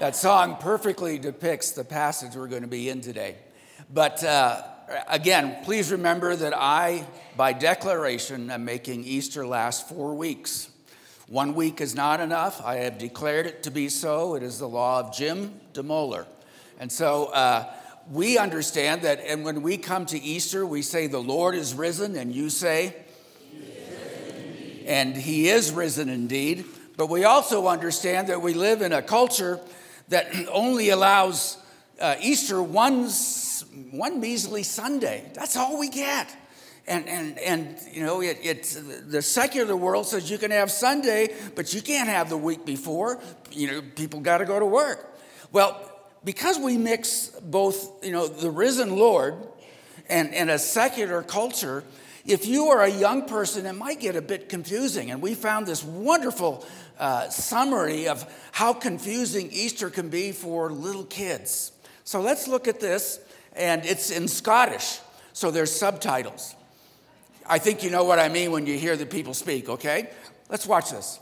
That song perfectly depicts the passage we're going to be in today. But again, please remember that I, by declaration, am making Easter last 4 weeks. 1 week is not enough. I have declared it to be so. It is the law of Jim DeMoller. And so we understand that, and when we come to Easter, we say, the Lord is risen, and you say, and he is risen indeed. But we also understand that we live in a culture that only allows Easter one measly Sunday. That's all we get. And you know, it's the secular world says you can have Sunday, but you can't have the week before. You know, people got to go to work. Well, because we mix both, you know, the risen Lord and a secular culture, if you are a young person, it might get a bit confusing. And we found this wonderful summary of how confusing Easter can be for little kids. So let's look at this, and it's in Scottish, so there's subtitles. I think you know what I mean when you hear the people speak, okay? Let's watch this.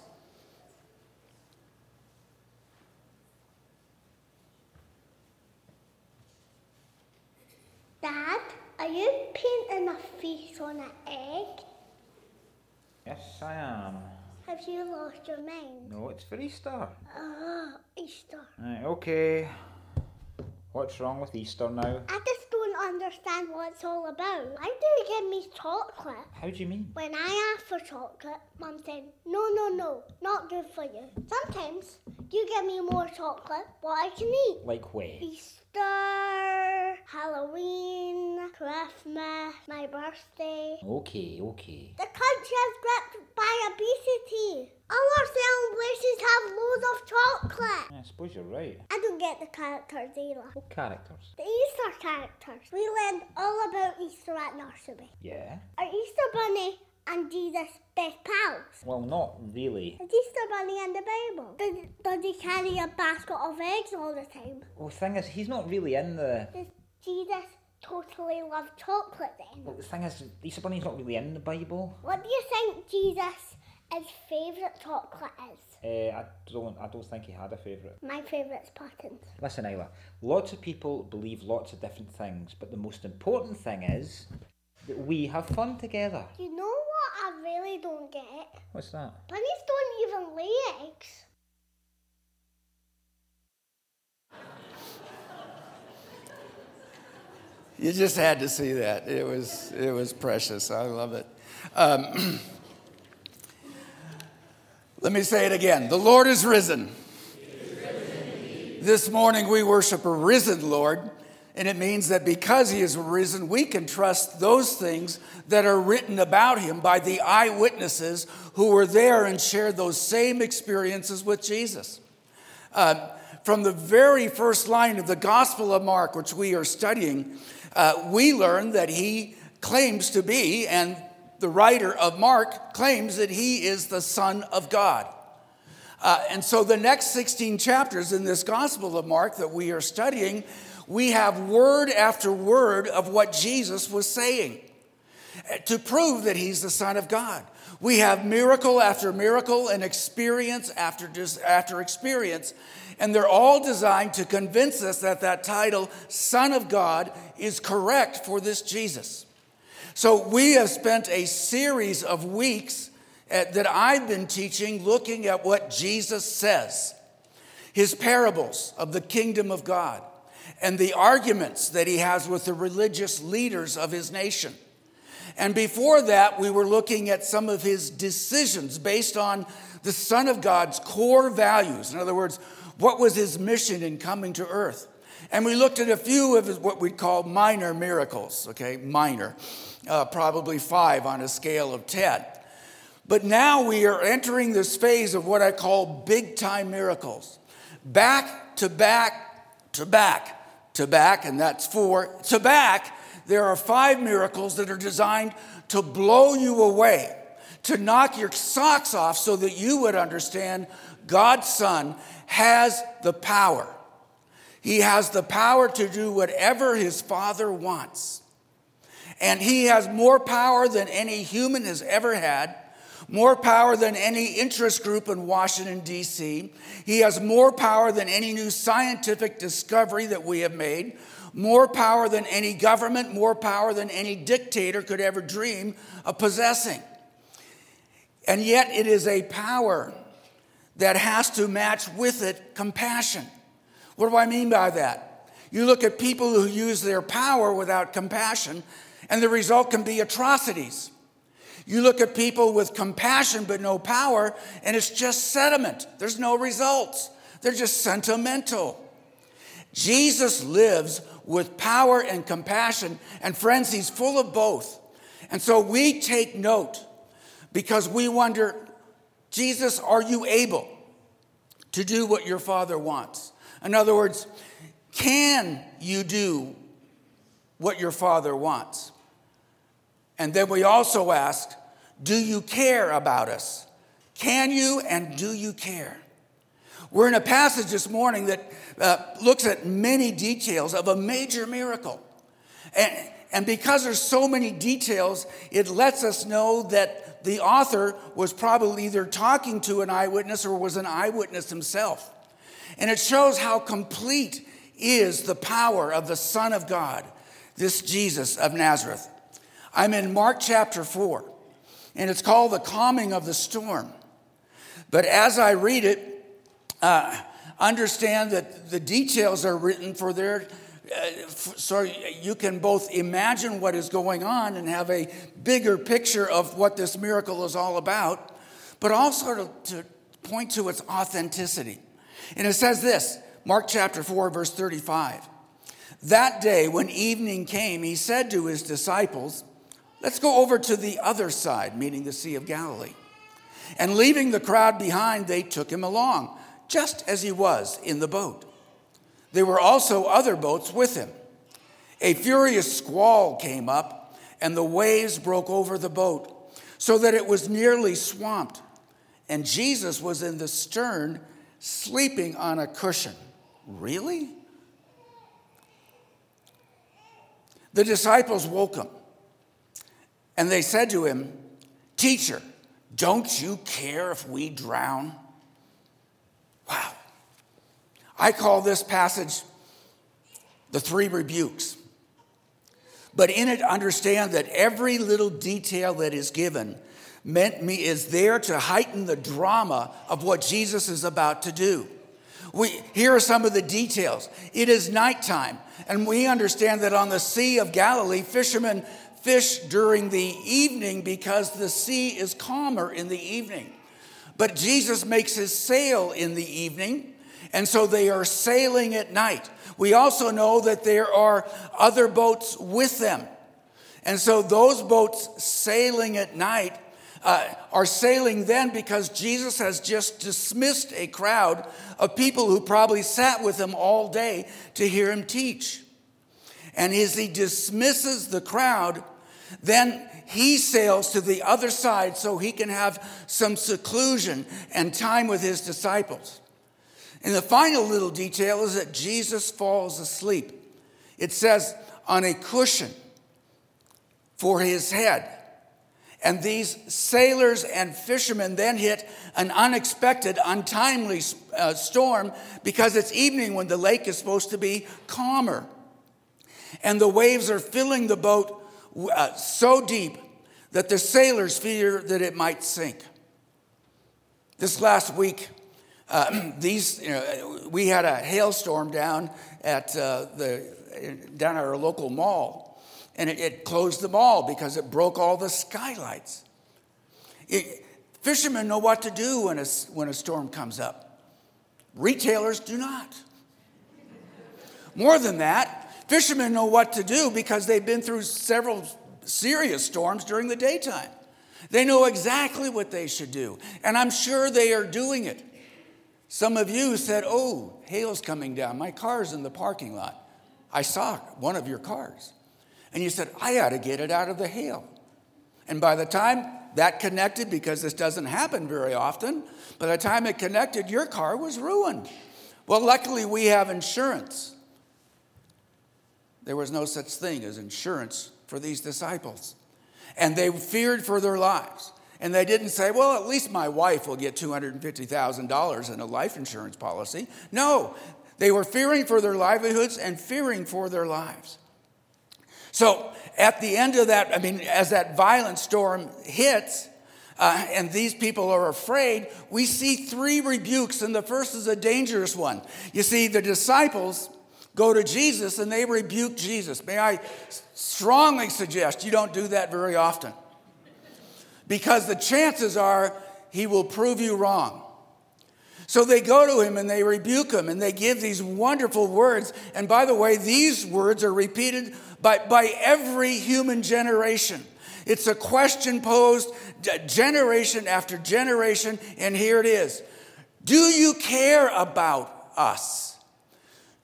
Dad, are you painting a face on an egg? Yes, I am. Have you lost your mind? No, it's for Easter. Oh, Easter. Right, okay. What's wrong with Easter now? I just don't understand what it's all about. Why do you give me chocolate? How do you mean? When I ask for chocolate, Mum said, no, not good for you. Sometimes you give me more chocolate, what I can eat. Like when? Easter, Halloween, Christmas, my birthday. Okay. The country is gripped by obesity. Other celebrations have loads of chocolate. Yeah, I suppose you're right. I don't get the characters either. What characters? The Easter characters. We learned all about Easter at nursery. Yeah? Are Easter Bunny and Jesus best pals? Well, not really. Is Easter Bunny in the Bible? Does he carry a basket of eggs all the time? Well, the thing is, he's not really in the... Does Jesus totally love chocolate then? Well, the thing is, Easter Bunny's not really in the Bible. What do you think Jesus... his favourite chocolate is? I don't think he had a favourite. My favourite's Puttons. Listen, Isla, lots of people believe lots of different things, but the most important thing is that we have fun together. You know what I really don't get? What's that? Bunnies don't even lay eggs. You just had to see that. It was precious. I love it. Let me say it again. The Lord is risen. He is risen indeed. This morning we worship a risen Lord, and it means that because he is risen, we can trust those things that are written about him by the eyewitnesses who were there and shared those same experiences with Jesus. From the very first line of the Gospel of Mark, which we are studying, we learn that he claims to be, and the writer of Mark claims that he is the Son of God. And so the next 16 chapters in this Gospel of Mark that we are studying, we have word after word of what Jesus was saying to prove that he's the Son of God. We have miracle after miracle and experience after experience, and they're all designed to convince us that that title, Son of God, is correct for this Jesus. So we have spent a series of weeks that I've been teaching looking at what Jesus says, his parables of the kingdom of God, and the arguments that he has with the religious leaders of his nation. And before that, we were looking at some of his decisions based on the Son of God's core values. In other words, what was his mission in coming to earth? And we looked at a few of his, what we'd call minor miracles, okay, minor. Probably 5 on a scale of 10. But now we are entering this phase of what I call big-time miracles. Back to back to back to back, and that's 4. To back, there are 5 miracles that are designed to blow you away, to knock your socks off so that you would understand God's Son has the power. He has the power to do whatever his Father wants. And he has more power than any human has ever had, more power than any interest group in Washington, D.C. He has more power than any new scientific discovery that we have made, more power than any government, more power than any dictator could ever dream of possessing. And yet it is a power that has to match with it compassion. What do I mean by that? You look at people who use their power without compassion, and the result can be atrocities. You look at people with compassion but no power, and it's just sentiment. There's no results. They're just sentimental. Jesus lives with power and compassion, and friends, he's full of both. And so we take note because we wonder, Jesus, are you able to do what your Father wants? In other words, can you do what your Father wants? And then we also ask, do you care about us? Can you and do you care? We're in a passage this morning that looks at many details of a major miracle. And because there's so many details, it lets us know that the author was probably either talking to an eyewitness or was an eyewitness himself. And it shows how complete is the power of the Son of God, this Jesus of Nazareth. I'm in Mark chapter 4, and it's called The Calming of the Storm. But as I read it, understand that the details are written for their, so you can both imagine what is going on and have a bigger picture of what this miracle is all about, but also to point to its authenticity. And it says this, Mark chapter 4, verse 35. That day when evening came, he said to his disciples, let's go over to the other side, meaning the Sea of Galilee. And leaving the crowd behind, they took him along, just as he was in the boat. There were also other boats with him. A furious squall came up, and the waves broke over the boat, so that it was nearly swamped. And Jesus was in the stern, sleeping on a cushion. Really? The disciples woke him, and they said to him, Teacher, don't you care if we drown? Wow. I call this passage the three rebukes. But in it, understand that every little detail that is given is there to heighten the drama of what Jesus is about to do. Here are some of the details. It is nighttime, and we understand that on the Sea of Galilee, fishermen fish during the evening because the sea is calmer in the evening. But Jesus makes his sail in the evening, and so they are sailing at night. We also know that there are other boats with them. And so those boats sailing at night are sailing then because Jesus has just dismissed a crowd of people who probably sat with him all day to hear him teach. And as he dismisses the crowd, then he sails to the other side so he can have some seclusion and time with his disciples. And the final little detail is that Jesus falls asleep. It says, on a cushion for his head. And these sailors and fishermen then hit an unexpected, untimely storm because it's evening when the lake is supposed to be calmer. And the waves are filling the boat so deep that the sailors fear that it might sink. This last week, we had a hailstorm down at our local mall, and it closed the mall because it broke all the skylights. Fishermen know what to do when a storm comes up. Retailers do not. More than that, fishermen know what to do because they've been through several serious storms during the daytime. They know exactly what they should do, and I'm sure they are doing it. Some of you said, oh, hail's coming down. My car's in the parking lot. I saw one of your cars. And you said, I ought to get it out of the hail. And by the time that connected, because this doesn't happen very often, by the time it connected, your car was ruined. Well, luckily we have insurance. There was no such thing as insurance for these disciples. And they feared for their lives. And they didn't say, well, at least my wife will get $250,000 in a life insurance policy. No, they were fearing for their livelihoods and fearing for their lives. So at the end of that, as that violent storm hits, and these people are afraid, we see three rebukes, and the first is a dangerous one. You see, the disciples go to Jesus, and they rebuke Jesus. May I strongly suggest you don't do that very often, because the chances are he will prove you wrong. So they go to him and they rebuke him and they give these wonderful words. And by the way, these words are repeated by every human generation. It's a question posed generation after generation, and here it is. Do you care about us?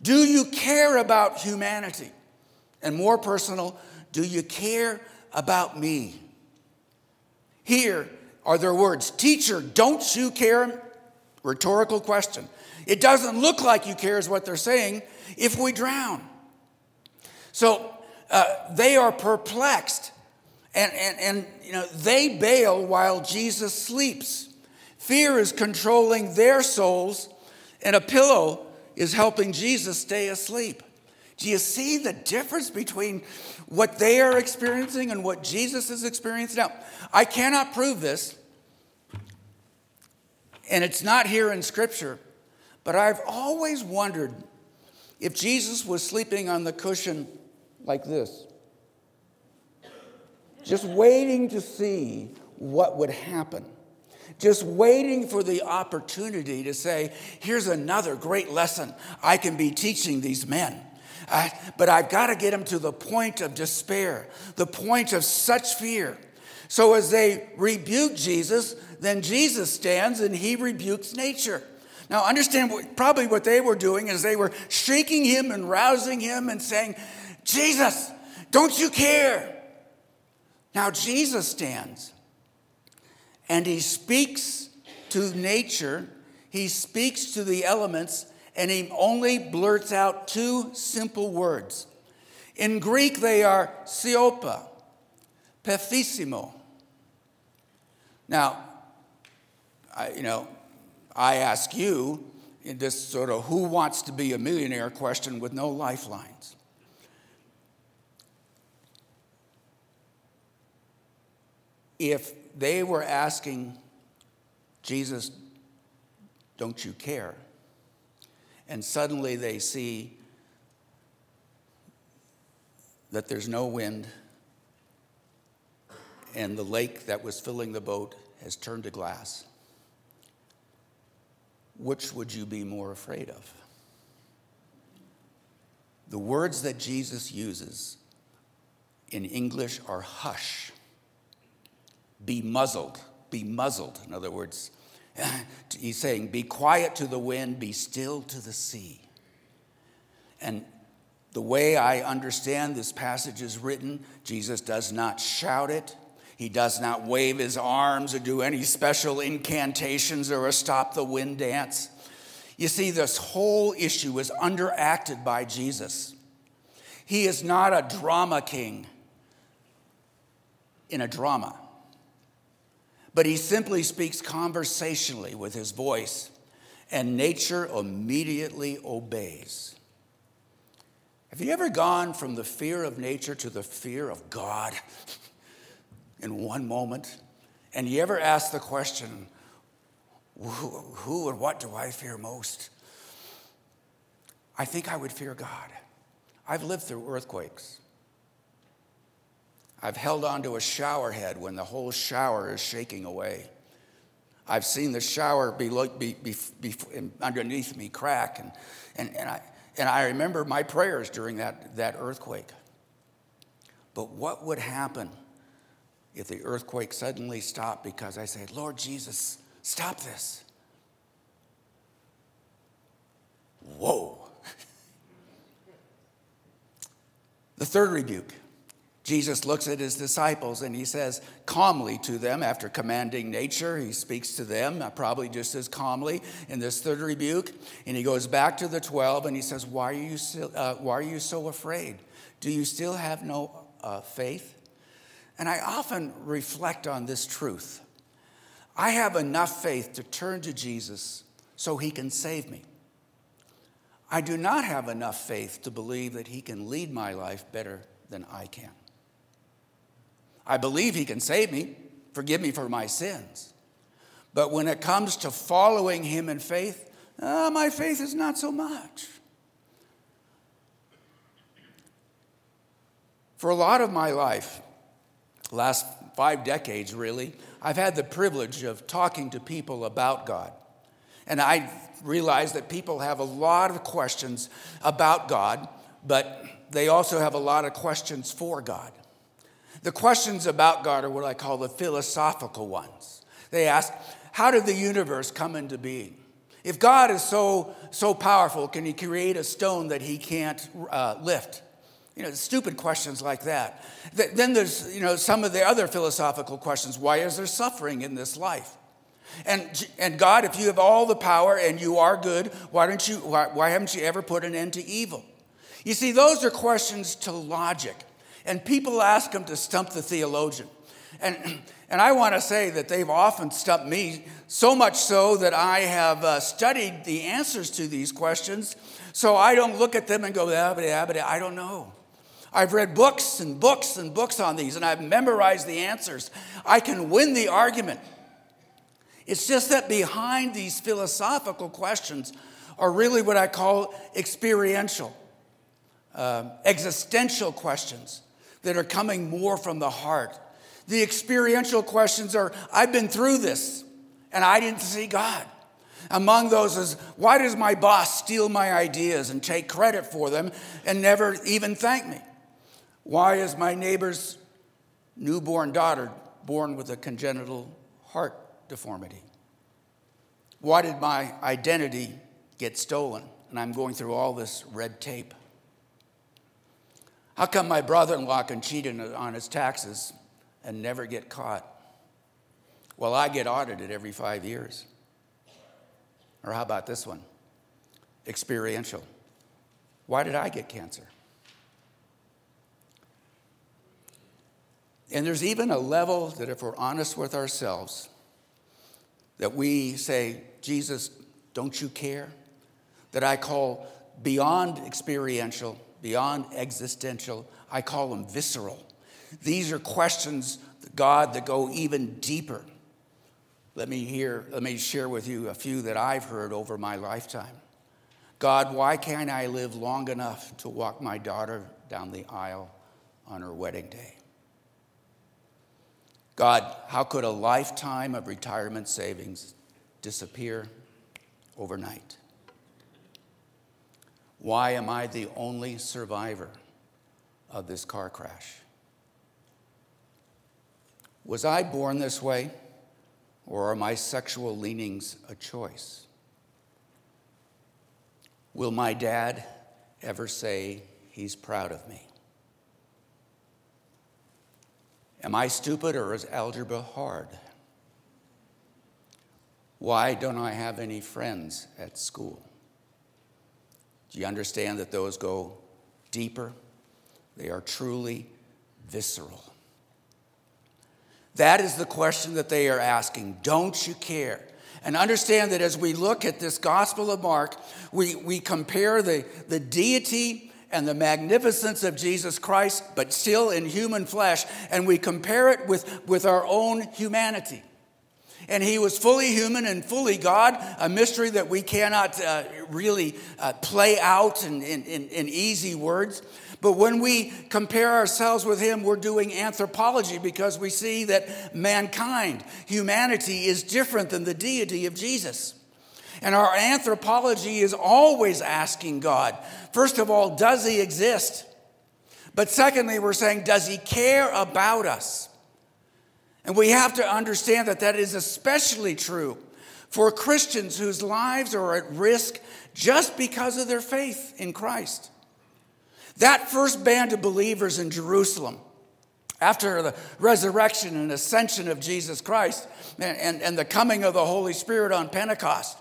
Do you care about humanity? And more personal, do you care about me? Here are their words. Teacher, don't you care? Rhetorical question. It doesn't look like you care is what they're saying if we drown. So they are perplexed and they bail while Jesus sleeps. Fear is controlling their souls, and a pillow is helping Jesus stay asleep. Do you see the difference between what they are experiencing and what Jesus is experiencing? Now, I cannot prove this, and it's not here in Scripture, but I've always wondered if Jesus was sleeping on the cushion like this, just waiting to see what would happen, just waiting for the opportunity to say, here's another great lesson I can be teaching these men. But I've got to get them to the point of despair, the point of such fear. So as they rebuke Jesus, then Jesus stands and he rebukes nature. Now understand, probably what they were doing is they were shaking him and rousing him and saying, Jesus, don't you care? Now Jesus stands and he speaks to nature. He speaks to the elements, and he only blurts out two simple words. In Greek, they are siopa, pethysimo. Now, I ask you in this sort of who wants to be a millionaire question with no lifelines. If they were asking, Jesus, don't you care? And suddenly they see that there's no wind, and the lake that was filling the boat has turned to glass. Which would you be more afraid of? The words that Jesus uses in English are hush, be muzzled, in other words. He's saying, be quiet to the wind, be still to the sea. And the way I understand this passage is written, Jesus does not shout it. He does not wave his arms or do any special incantations or a stop the wind dance. You see, this whole issue is underacted by Jesus. He is not a drama king in a drama. But he simply speaks conversationally with his voice, and nature immediately obeys. Have you ever gone from the fear of nature to the fear of God in one moment? And you ever ask the question, who or what do I fear most? I think I would fear God. I've lived through earthquakes. I've held onto a shower head when the whole shower is shaking away. I've seen the shower underneath me crack, and I remember my prayers during that earthquake. But what would happen if the earthquake suddenly stopped because I said, Lord Jesus, stop this? Whoa. The third rebuke. Jesus looks at his disciples and he says calmly to them, after commanding nature, he speaks to them probably just as calmly in this third rebuke. And he goes back to the 12 and he says, why are you so afraid? Do you still have no faith? And I often reflect on this truth. I have enough faith to turn to Jesus so he can save me. I do not have enough faith to believe that he can lead my life better than I can. I believe he can save me, forgive me for my sins. But when it comes to following him in faith, my faith is not so much. For a lot of my life, last 5 decades really, I've had the privilege of talking to people about God. And I realize that people have a lot of questions about God, but they also have a lot of questions for God. The questions about God are what I call the philosophical ones. They ask, how did the universe come into being? If God is so powerful, can he create a stone that he can't lift? You know, stupid questions like that. Then there's, some of the other philosophical questions. Why is there suffering in this life? And God, if you have all the power and you are good, why haven't you ever put an end to evil? You see, those are questions to logic. And people ask them to stump the theologian. And I want to say that they've often stumped me, so much so that I have studied the answers to these questions, so I don't look at them and go, I don't know. I've read books and books and books on these, and I've memorized the answers. I can win the argument. It's just that behind these philosophical questions are really what I call experiential, existential questions that are coming more from the heart. The experiential questions are, I've been through this, and I didn't see God. Among those is, why does my boss steal my ideas and take credit for them and never even thank me? Why is my neighbor's newborn daughter born with a congenital heart deformity? Why did my identity get stolen? And I'm going through all this red tape. How come my brother-in-law can cheat on his taxes and never get caught? Well, I get audited every 5 years. Or how about this one? Experiential. Why did I get cancer? And there's even a level that if we're honest with ourselves, that we say, Jesus, don't you care? That I call beyond experiential, beyond existential, I call them visceral. These are questions, God, that go even deeper. Let me share with you a few that I've heard over my lifetime. God, why can't I live long enough to walk my daughter down the aisle on her wedding day? God, how could a lifetime of retirement savings disappear overnight? Why am I the only survivor of this car crash? Was I born this way, or are my sexual leanings a choice? Will my dad ever say he's proud of me? Am I stupid, or is algebra hard? Why don't I have any friends at school? Do you understand that those go deeper? They are truly visceral. That is the question that they are asking. Don't you care? And understand that as we look at this Gospel of Mark, we compare the deity and the magnificence of Jesus Christ, but still in human flesh, and we compare it with our own humanity. And he was fully human and fully God, a mystery that we cannot really play out in easy words. But when we compare ourselves with him, we're doing anthropology because we see that mankind, humanity, is different than the deity of Jesus. And our anthropology is always asking God, first of all, does he exist? But secondly, we're saying, does he care about us? And we have to understand that that is especially true for Christians whose lives are at risk just because of their faith in Christ. That first band of believers in Jerusalem, after the resurrection and ascension of Jesus Christ and the coming of the Holy Spirit on Pentecost,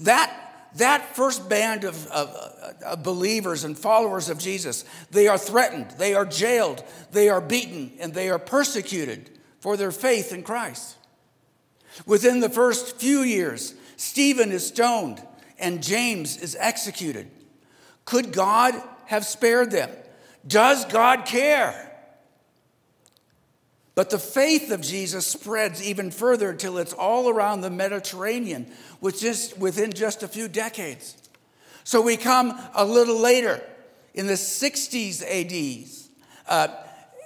that first band of believers and followers of Jesus, they are threatened, they are jailed, they are beaten, and they are persecuted for their faith in Christ. Within the first few years, Stephen is stoned and James is executed. Could God have spared them? Does God care? But the faith of Jesus spreads even further till it's all around the Mediterranean, which is within just a few decades. So we come a little later, in the 60s ADs,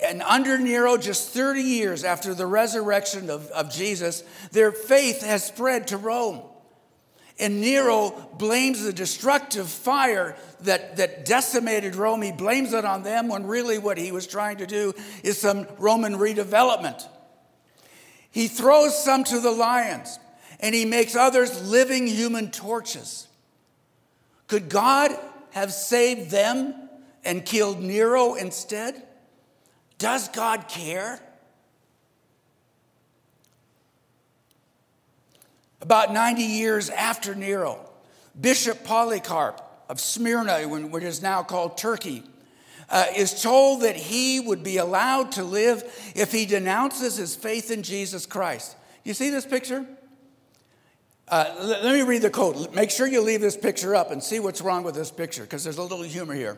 and under Nero, just 30 years after the resurrection of Jesus, their faith has spread to Rome. And Nero blames the destructive fire that decimated Rome. He blames it on them when really what he was trying to do is some Roman redevelopment. He throws some to the lions, and he makes others living human torches. Could God have saved them and killed Nero instead? Does God care? About 90 years after Nero, Bishop Polycarp of Smyrna, which is now called Turkey, is told that he would be allowed to live if he denounces his faith in Jesus Christ. You see this picture? Let me read the quote. Make sure you leave this picture up and see what's wrong with this picture, because there's a little humor here.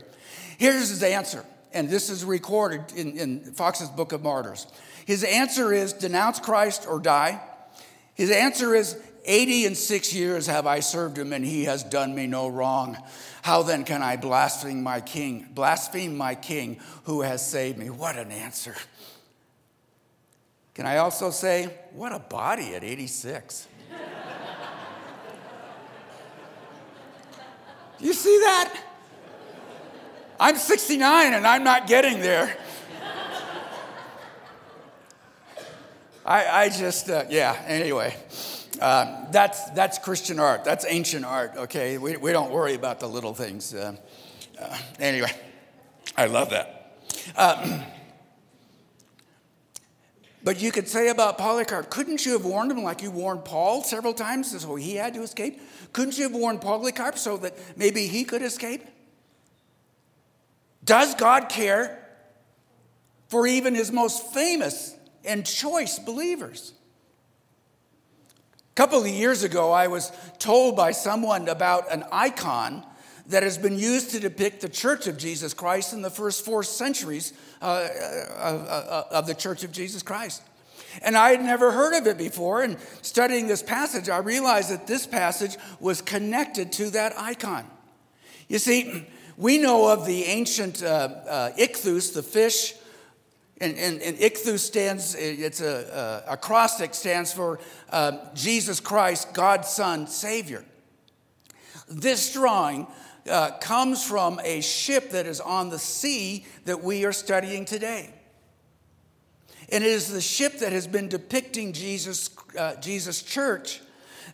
Here's his answer, and this is recorded in Fox's Book of Martyrs. His answer is, denounce Christ or die. His answer is, 86 years have I served him, and he has done me no wrong. How then can I blaspheme my king who has saved me? What an answer. Can I also say, what a body at 86. You see that? I'm 69 and I'm not getting there. Anyway. That's Christian art. That's ancient art, okay? We don't worry about the little things. Anyway, I love that. But you could say about Polycarp, couldn't you have warned him like you warned Paul several times so he had to escape? Couldn't you have warned Polycarp so that maybe he could escape? Does God care for even his most famous and choice believers? A couple of years ago, I was told by someone about an icon that has been used to depict the Church of Jesus Christ in the first 4 centuries of the Church of Jesus Christ. And I had never heard of it before, and studying this passage, I realized that this passage was connected to that icon. You see, we know of the ancient Ichthus, the fish, and Ichthus stands, it's an acrostic, stands for Jesus Christ, God's Son, Savior. This drawing comes from a ship that is on the sea that we are studying today. And it is the ship that has been depicting Jesus' church.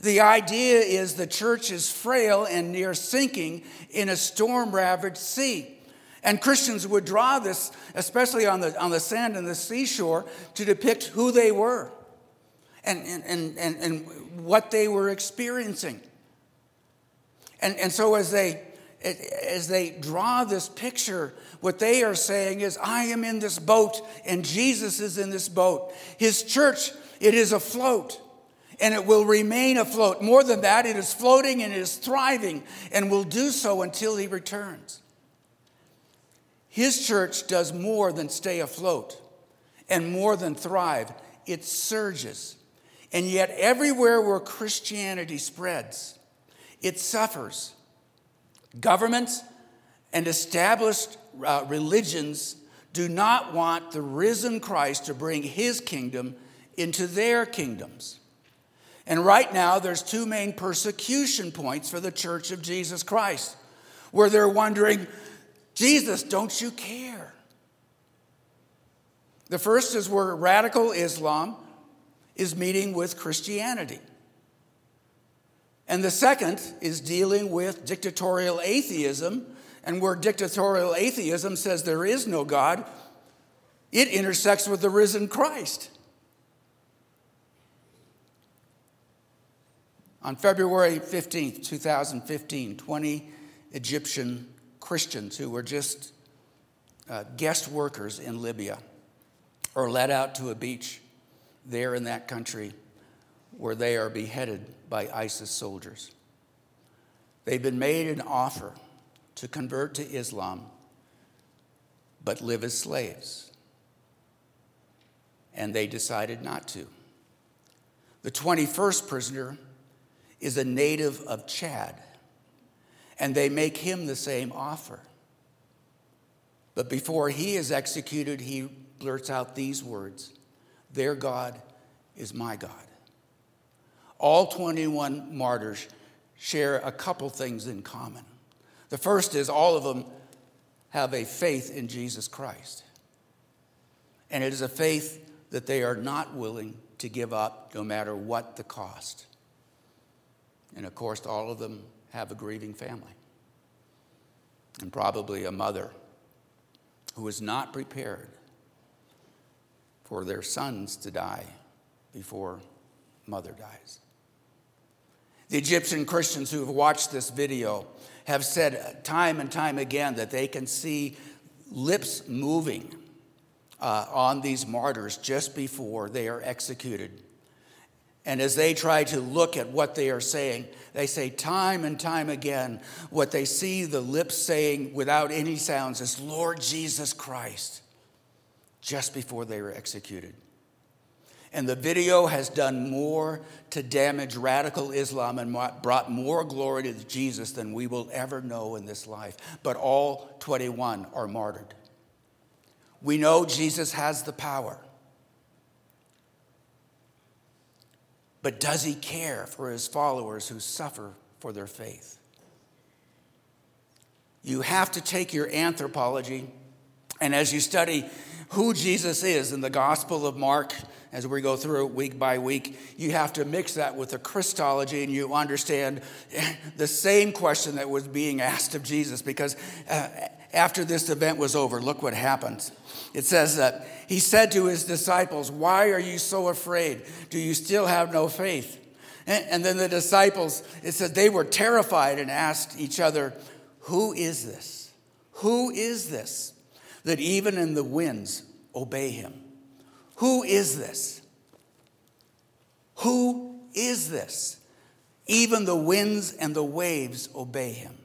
The idea is the church is frail and near sinking in a storm-ravaged sea. And Christians would draw this, especially on the sand and the seashore, to depict who they were and what they were experiencing. And so as they draw this picture, what they are saying is, I am in this boat, and Jesus is in this boat. His church, it is afloat, and it will remain afloat. More than that, it is floating and it is thriving, and will do so until he returns. His church does more than stay afloat and more than thrive. It surges. And yet everywhere where Christianity spreads, it suffers. Governments and established religions do not want the risen Christ to bring his kingdom into their kingdoms. And right now, there's 2 main persecution points for the Church of Jesus Christ, where they're wondering, Jesus, don't you care? The first is where radical Islam is meeting with Christianity. And the second is dealing with dictatorial atheism, and where dictatorial atheism says there is no God, it intersects with the risen Christ. On February 15th, 2015, 20 Egyptian Christians who were just guest workers in Libya or led out to a beach there in that country where they are beheaded by ISIS soldiers. They've been made an offer to convert to Islam, but live as slaves. And they decided not to. The 21st prisoner is a native of Chad, and they make him the same offer. But before he is executed, he blurts out these words, "Their God is my God." All 21 martyrs share a couple things in common. The first is all of them have a faith in Jesus Christ. And it is a faith that they are not willing to give up no matter what the cost. And of course, all of them have a grieving family. And probably a mother who is not prepared for their sons to die before mother dies. The Egyptian Christians who have watched this video have said time and time again that they can see lips moving on these martyrs just before they are executed. And as they try to look at what they are saying, they say time and time again, what they see the lips saying without any sounds is, "Lord Jesus Christ," just before they were executed. And the video has done more to damage radical Islam and brought more glory to Jesus than we will ever know in this life. But all 21 are martyred. We know Jesus has the power. But does he care for his followers who suffer for their faith? You have to take your anthropology, and as you study who Jesus is in the Gospel of Mark, as we go through week by week, you have to mix that with the Christology, and you understand the same question that was being asked of Jesus. Because after this event was over, look what happens. It says that he said to his disciples, "Why are you so afraid? Do you still have no faith?" And then the disciples, it says they were terrified and asked each other, "Who is this? Who is this that even in the winds obey him? Who is this? Who is this? Even the winds and the waves obey him."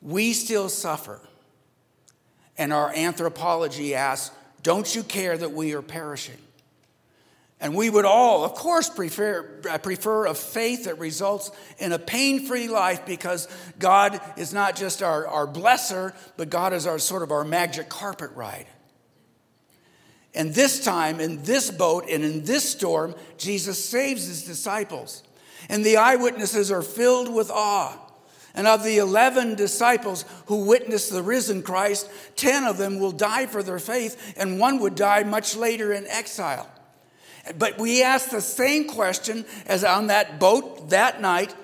We still suffer, and our anthropology asks, "Don't you care that we are perishing?" And we would all, of course, prefer a faith that results in a pain-free life, because God is not just our blesser, but God is our sort of our magic carpet ride. And this time, in this boat and in this storm, Jesus saves his disciples. And the eyewitnesses are filled with awe. And of the 11 disciples who witnessed the risen Christ, 10 of them will die for their faith, and one would die much later in exile. But we ask the same question as on that boat that night.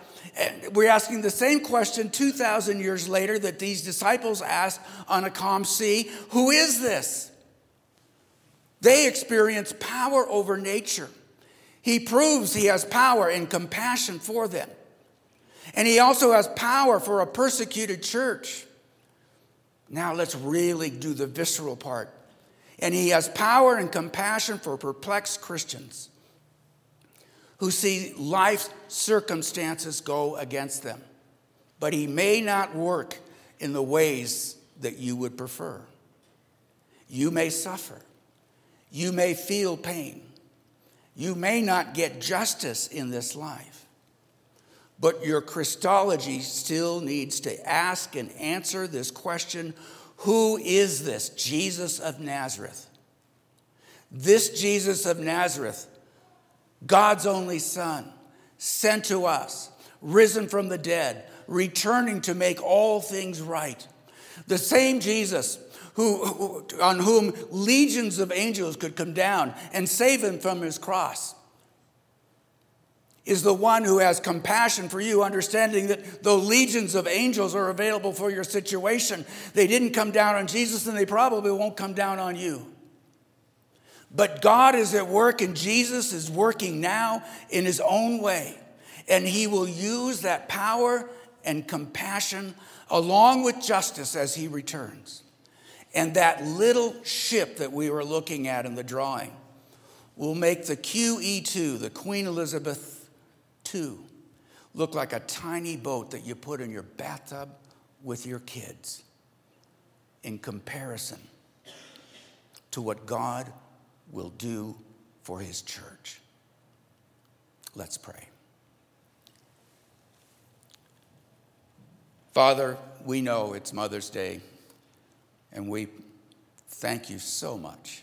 We're asking the same question 2,000 years later that these disciples asked on a calm sea. Who is this? They experience power over nature. He proves he has power and compassion for them. And he also has power for a persecuted church. Now let's really do the visceral part. And he has power and compassion for perplexed Christians who see life's circumstances go against them. But he may not work in the ways that you would prefer. You may suffer. You may feel pain. You may not get justice in this life. But your Christology still needs to ask and answer this question, who is this Jesus of Nazareth? This Jesus of Nazareth, God's only Son, sent to us, risen from the dead, returning to make all things right. The same Jesus who, on whom legions of angels could come down and save him from his cross, is the one who has compassion for you, understanding that though legions of angels are available for your situation, they didn't come down on Jesus, and they probably won't come down on you. But God is at work, and Jesus is working now in his own way, and he will use that power and compassion along with justice as he returns. And that little ship that we were looking at in the drawing will make the QE2, the Queen Elizabeth II, look like a tiny boat that you put in your bathtub with your kids in comparison to what God will do for his church. Let's pray. Father, we know it's Mother's Day, and we thank you so much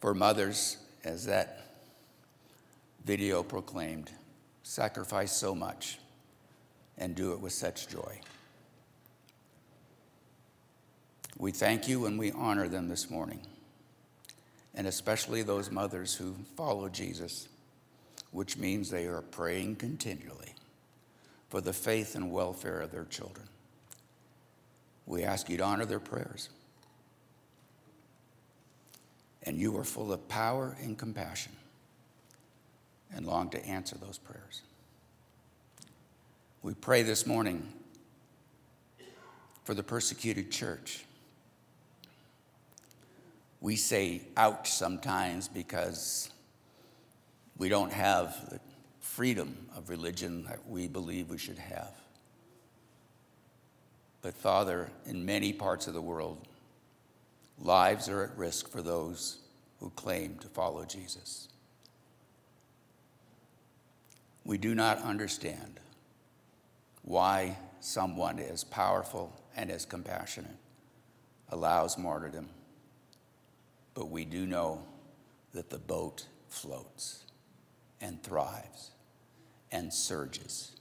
for mothers, as that video proclaimed, sacrifice so much and do it with such joy. We thank you and we honor them this morning, and especially those mothers who follow Jesus, which means they are praying continually for the faith and welfare of their children. We ask you to honor their prayers. And you are full of power and compassion and long to answer those prayers. We pray this morning for the persecuted church. We say ouch sometimes because we don't have the freedom of religion that we believe we should have. But Father, in many parts of the world, lives are at risk for those who claim to follow Jesus. We do not understand why someone as powerful and as compassionate allows martyrdom, but we do know that the boat floats and thrives and surges.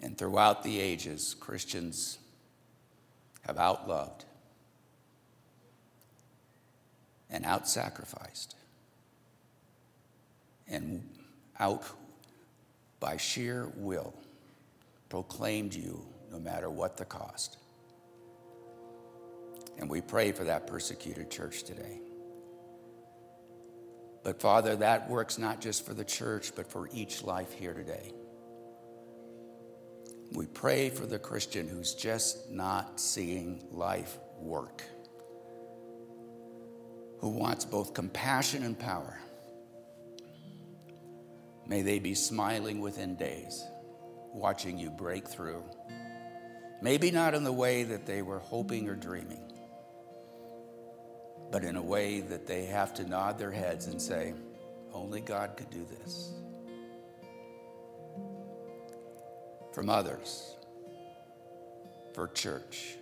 And throughout the ages, Christians have outloved and out-sacrificed, and out by sheer will proclaimed you no matter what the cost. And we pray for that persecuted church today. But Father, that works not just for the church, but for each life here today. We pray for the Christian who's just not seeing life work, who wants both compassion and power. May they be smiling within days, watching you break through. Maybe not in the way that they were hoping or dreaming, but in a way that they have to nod their heads and say, only God could do this. From others, for church,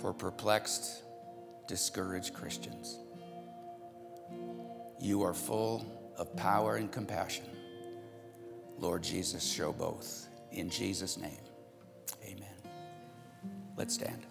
for perplexed, discouraged Christians. You are full of power and compassion. Lord Jesus, show both. In Jesus' name, amen. Let's stand.